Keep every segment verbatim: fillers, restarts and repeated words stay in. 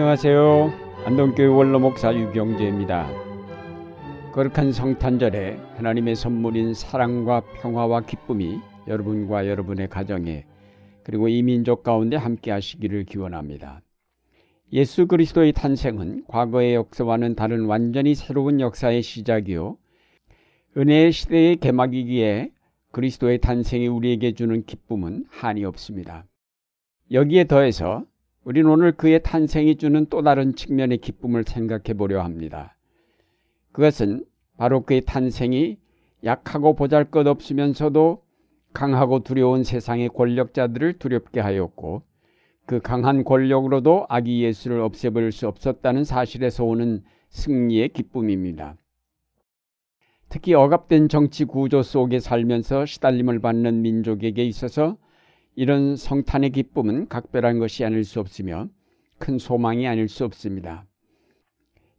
안녕하세요. 안동교회 원로목사 유경재입니다. 거룩한 성탄절에 하나님의 선물인 사랑과 평화와 기쁨이 여러분과 여러분의 가정에 그리고 이 민족 가운데 함께 하시기를 기원합니다. 예수 그리스도의 탄생은 과거의 역사와는 다른 완전히 새로운 역사의 시작이요 은혜의 시대의 개막이기에 그리스도의 탄생이 우리에게 주는 기쁨은 한이 없습니다. 여기에 더해서 우리는 오늘 그의 탄생이 주는 또 다른 측면의 기쁨을 생각해 보려 합니다. 그것은 바로 그의 탄생이 약하고 보잘것없으면서도 강하고 두려운 세상의 권력자들을 두렵게 하였고 그 강한 권력으로도 아기 예수를 없애버릴 수 없었다는 사실에서 오는 승리의 기쁨입니다. 특히 억압된 정치 구조 속에 살면서 시달림을 받는 민족에게 있어서 이런 성탄의 기쁨은 각별한 것이 아닐 수 없으며 큰 소망이 아닐 수 없습니다.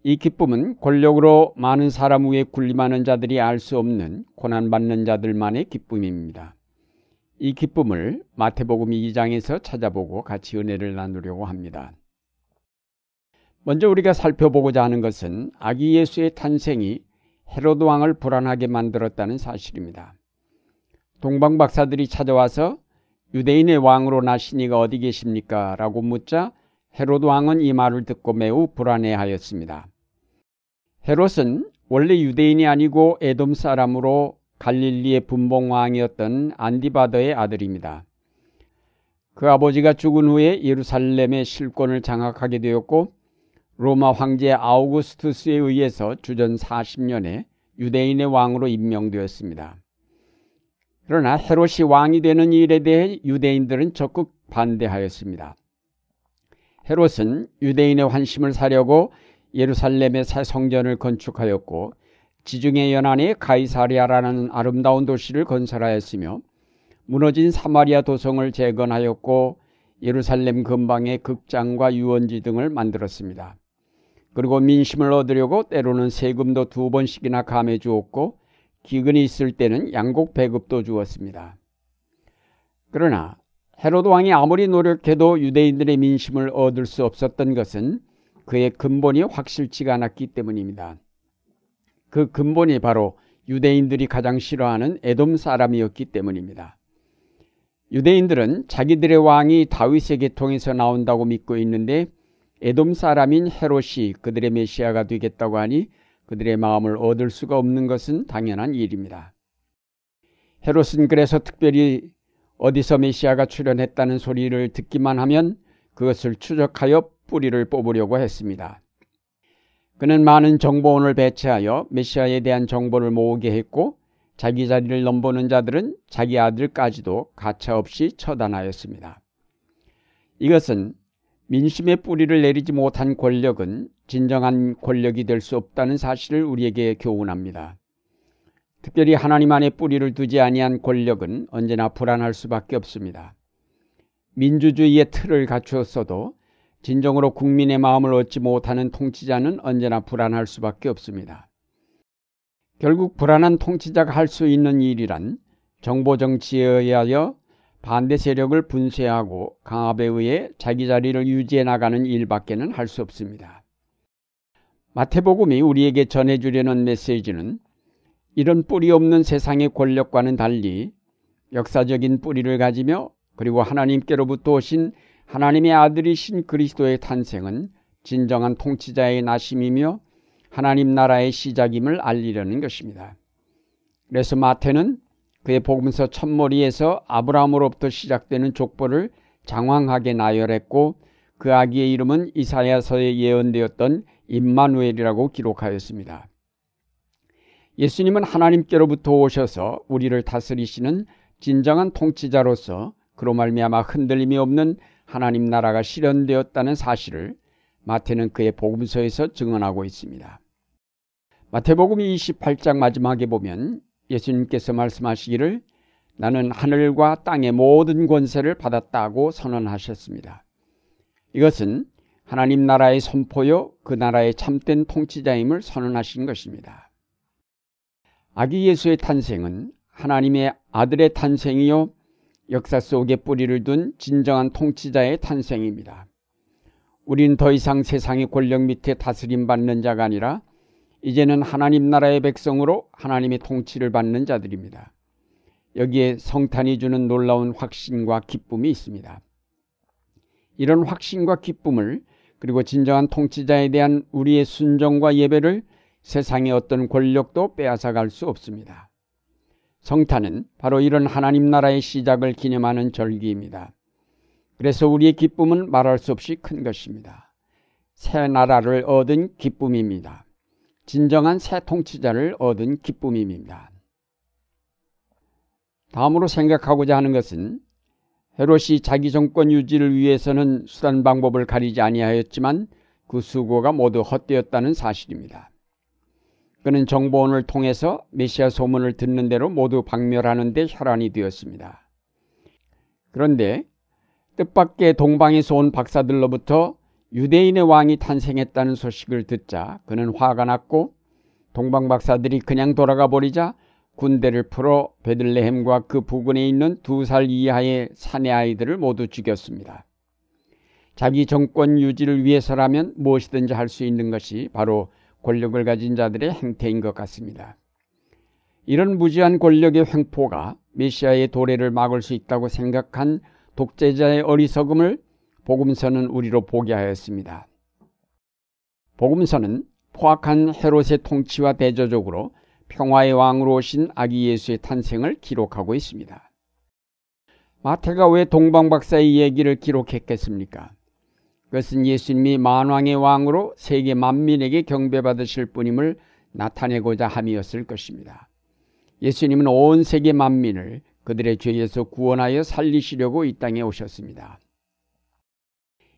이 기쁨은 권력으로 많은 사람 위에 군림하는 자들이 알 수 없는 고난받는 자들만의 기쁨입니다. 이 기쁨을 마태복음 이 장에서 찾아보고 같이 은혜를 나누려고 합니다. 먼저 우리가 살펴보고자 하는 것은 아기 예수의 탄생이 헤롯 왕을 불안하게 만들었다는 사실입니다. 동방 박사들이 찾아와서 유대인의 왕으로 나신 이가 어디 계십니까? 라고 묻자 헤롯 왕은 이 말을 듣고 매우 불안해하였습니다. 헤롯은 원래 유대인이 아니고 에돔 사람으로 갈릴리의 분봉왕이었던 안디바더의 아들입니다. 그 아버지가 죽은 후에 예루살렘의 실권을 장악하게 되었고 로마 황제 아우구스투스에 의해서 주전 사십 년에 유대인의 왕으로 임명되었습니다. 그러나 헤롯이 왕이 되는 일에 대해 유대인들은 적극 반대하였습니다. 헤롯은 유대인의 환심을 사려고 예루살렘의 새 성전을 건축하였고 지중해 연안에 가이사리아라는 아름다운 도시를 건설하였으며 무너진 사마리아 도성을 재건하였고 예루살렘 근방에 극장과 유원지 등을 만들었습니다. 그리고 민심을 얻으려고 때로는 세금도 두 번씩이나 감해 주었고 기근이 있을 때는 양곡 배급도 주었습니다. 그러나 헤롯 왕이 아무리 노력해도 유대인들의 민심을 얻을 수 없었던 것은 그의 근본이 확실치가 않았기 때문입니다. 그 근본이 바로 유대인들이 가장 싫어하는 에돔 사람이었기 때문입니다. 유대인들은 자기들의 왕이 다윗의 계통에서 나온다고 믿고 있는데 에돔 사람인 헤롯이 그들의 메시아가 되겠다고 하니 그들의 마음을 얻을 수가 없는 것은 당연한 일입니다. 헤롯은 그래서 특별히 어디서 메시아가 출현했다는 소리를 듣기만 하면 그것을 추적하여 뿌리를 뽑으려고 했습니다. 그는 많은 정보원을 배치하여 메시아에 대한 정보를 모으게 했고 자기 자리를 넘보는 자들은 자기 아들까지도 가차없이 처단하였습니다. 이것은 민심의 뿌리를 내리지 못한 권력은 진정한 권력이 될 수 없다는 사실을 우리에게 교훈합니다. 특별히 하나님 안에 뿌리를 두지 아니한 권력은 언제나 불안할 수밖에 없습니다. 민주주의의 틀을 갖추었어도 진정으로 국민의 마음을 얻지 못하는 통치자는 언제나 불안할 수밖에 없습니다. 결국 불안한 통치자가 할 수 있는 일이란 정보정치에 의하여 반대 세력을 분쇄하고 강압에 의해 자기 자리를 유지해 나가는 일밖에는 할 수 없습니다. 마태복음이 우리에게 전해주려는 메시지는 이런 뿌리 없는 세상의 권력과는 달리 역사적인 뿌리를 가지며 그리고 하나님께로부터 오신 하나님의 아들이신 그리스도의 탄생은 진정한 통치자의 나심이며 하나님 나라의 시작임을 알리려는 것입니다. 그래서 마태는 그의 복음서 첫머리에서 아브라함으로부터 시작되는 족보를 장황하게 나열했고 그 아기의 이름은 이사야서에 예언되었던 임마누엘이라고 기록하였습니다. 예수님은 하나님께로부터 오셔서 우리를 다스리시는 진정한 통치자로서 그로 말미암아 흔들림이 없는 하나님 나라가 실현되었다는 사실을 마태는 그의 복음서에서 증언하고 있습니다. 마태복음 이십팔 장 마지막에 보면 예수님께서 말씀하시기를 나는 하늘과 땅의 모든 권세를 받았다고 선언하셨습니다. 이것은 하나님 나라의 선포요 그 나라의 참된 통치자임을 선언하신 것입니다. 아기 예수의 탄생은 하나님의 아들의 탄생이요 역사 속에 뿌리를 둔 진정한 통치자의 탄생입니다. 우린 더 이상 세상의 권력 밑에 다스림받는 자가 아니라 이제는 하나님 나라의 백성으로 하나님의 통치를 받는 자들입니다. 여기에 성탄이 주는 놀라운 확신과 기쁨이 있습니다. 이런 확신과 기쁨을 그리고 진정한 통치자에 대한 우리의 순종과 예배를 세상의 어떤 권력도 빼앗아갈 수 없습니다. 성탄은 바로 이런 하나님 나라의 시작을 기념하는 절기입니다. 그래서 우리의 기쁨은 말할 수 없이 큰 것입니다. 새 나라를 얻은 기쁨입니다. 진정한 새 통치자를 얻은 기쁨입니다. 다음으로 생각하고자 하는 것은 헤롯이 자기 정권 유지를 위해서는 수단 방법을 가리지 아니하였지만 그 수고가 모두 헛되었다는 사실입니다. 그는 정보원을 통해서 메시아 소문을 듣는 대로 모두 박멸하는 데 혈안이 되었습니다. 그런데 뜻밖의 동방에서 온 박사들로부터 유대인의 왕이 탄생했다는 소식을 듣자 그는 화가 났고 동방 박사들이 그냥 돌아가 버리자 군대를 풀어 베들레헴과 그 부근에 있는 두 살 이하의 사내 아이들을 모두 죽였습니다. 자기 정권 유지를 위해서라면 무엇이든지 할 수 있는 것이 바로 권력을 가진 자들의 행태인 것 같습니다. 이런 무지한 권력의 횡포가 메시아의 도래를 막을 수 있다고 생각한 독재자의 어리석음을 복음서는 우리로 보게 하였습니다. 복음서는 포악한 헤롯의 통치와 대조적으로 평화의 왕으로 오신 아기 예수의 탄생을 기록하고 있습니다. 마태가 왜 동방박사의 얘기를 기록했겠습니까? 그것은 예수님이 만왕의 왕으로 세계 만민에게 경배받으실 분임을 나타내고자 함이었을 것입니다. 예수님은 온 세계 만민을 그들의 죄에서 구원하여 살리시려고 이 땅에 오셨습니다.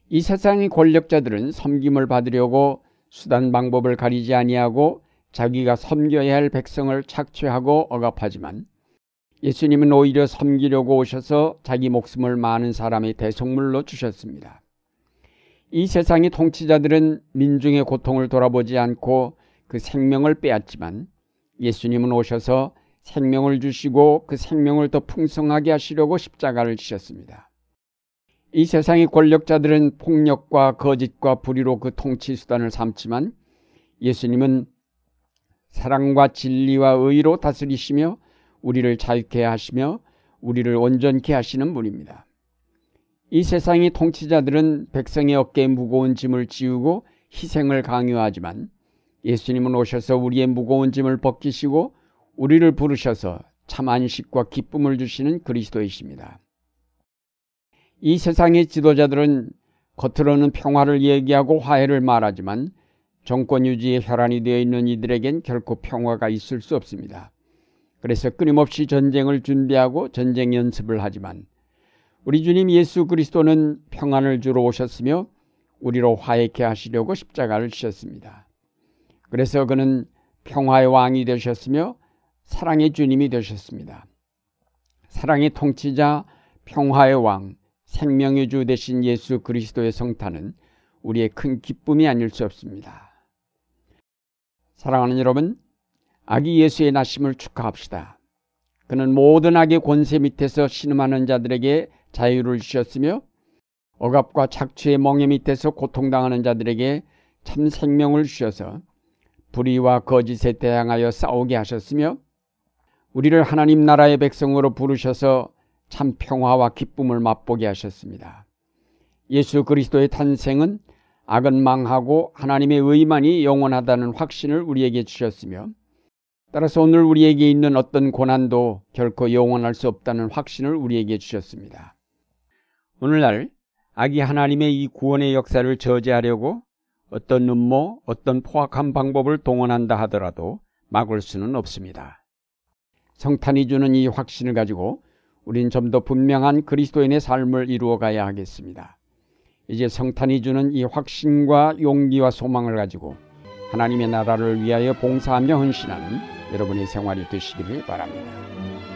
이 세상의 권력자들은 섬김을 받으려고 수단 방법을 가리지 아니하고 자기가 섬겨야 할 백성을 착취하고 억압하지만 예수님은 오히려 섬기려고 오셔서 자기 목숨을 많은 사람의 대속물로 주셨습니다. 이 세상의 통치자들은 민중의 고통을 돌아보지 않고 그 생명을 빼앗지만 예수님은 오셔서 생명을 주시고 그 생명을 더 풍성하게 하시려고 십자가를 지셨습니다. 이 세상의 권력자들은 폭력과 거짓과 불의로 그 통치 수단을 삼지만 예수님은 사랑과 진리와 의로 다스리시며 우리를 자유케 하시며 우리를 온전케 하시는 분입니다. 이 세상의 통치자들은 백성의 어깨에 무거운 짐을 지우고 희생을 강요하지만 예수님은 오셔서 우리의 무거운 짐을 벗기시고 우리를 부르셔서 참 안식과 기쁨을 주시는 그리스도이십니다. 이 세상의 지도자들은 겉으로는 평화를 얘기하고 화해를 말하지만 정권 유지에 혈안이 되어 있는 이들에겐 결코 평화가 있을 수 없습니다. 그래서 끊임없이 전쟁을 준비하고 전쟁 연습을 하지만 우리 주님 예수 그리스도는 평안을 주러 오셨으며 우리로 화해케 하시려고 십자가를 지셨습니다. 그래서 그는 평화의 왕이 되셨으며 사랑의 주님이 되셨습니다. 사랑의 통치자, 평화의 왕, 생명의 주 되신 예수 그리스도의 성탄은 우리의 큰 기쁨이 아닐 수 없습니다. 사랑하는 여러분, 아기 예수의 나심을 축하합시다. 그는 모든 악의 권세 밑에서 신음하는 자들에게 자유를 주셨으며 억압과 착취의 멍에 밑에서 고통당하는 자들에게 참 생명을 주셔서 불의와 거짓에 대항하여 싸우게 하셨으며 우리를 하나님 나라의 백성으로 부르셔서 참 평화와 기쁨을 맛보게 하셨습니다. 예수 그리스도의 탄생은 악은 망하고 하나님의 의만이 영원하다는 확신을 우리에게 주셨으며 따라서 오늘 우리에게 있는 어떤 고난도 결코 영원할 수 없다는 확신을 우리에게 주셨습니다. 오늘날 아기 하나님의 이 구원의 역사를 저지하려고 어떤 음모, 어떤 포악한 방법을 동원한다 하더라도 막을 수는 없습니다. 성탄이 주는 이 확신을 가지고 우린 좀 더 분명한 그리스도인의 삶을 이루어가야 하겠습니다. 이제 성탄이 주는 이 확신과 용기와 소망을 가지고 하나님의 나라를 위하여 봉사하며 헌신하는 여러분의 생활이 되시기를 바랍니다.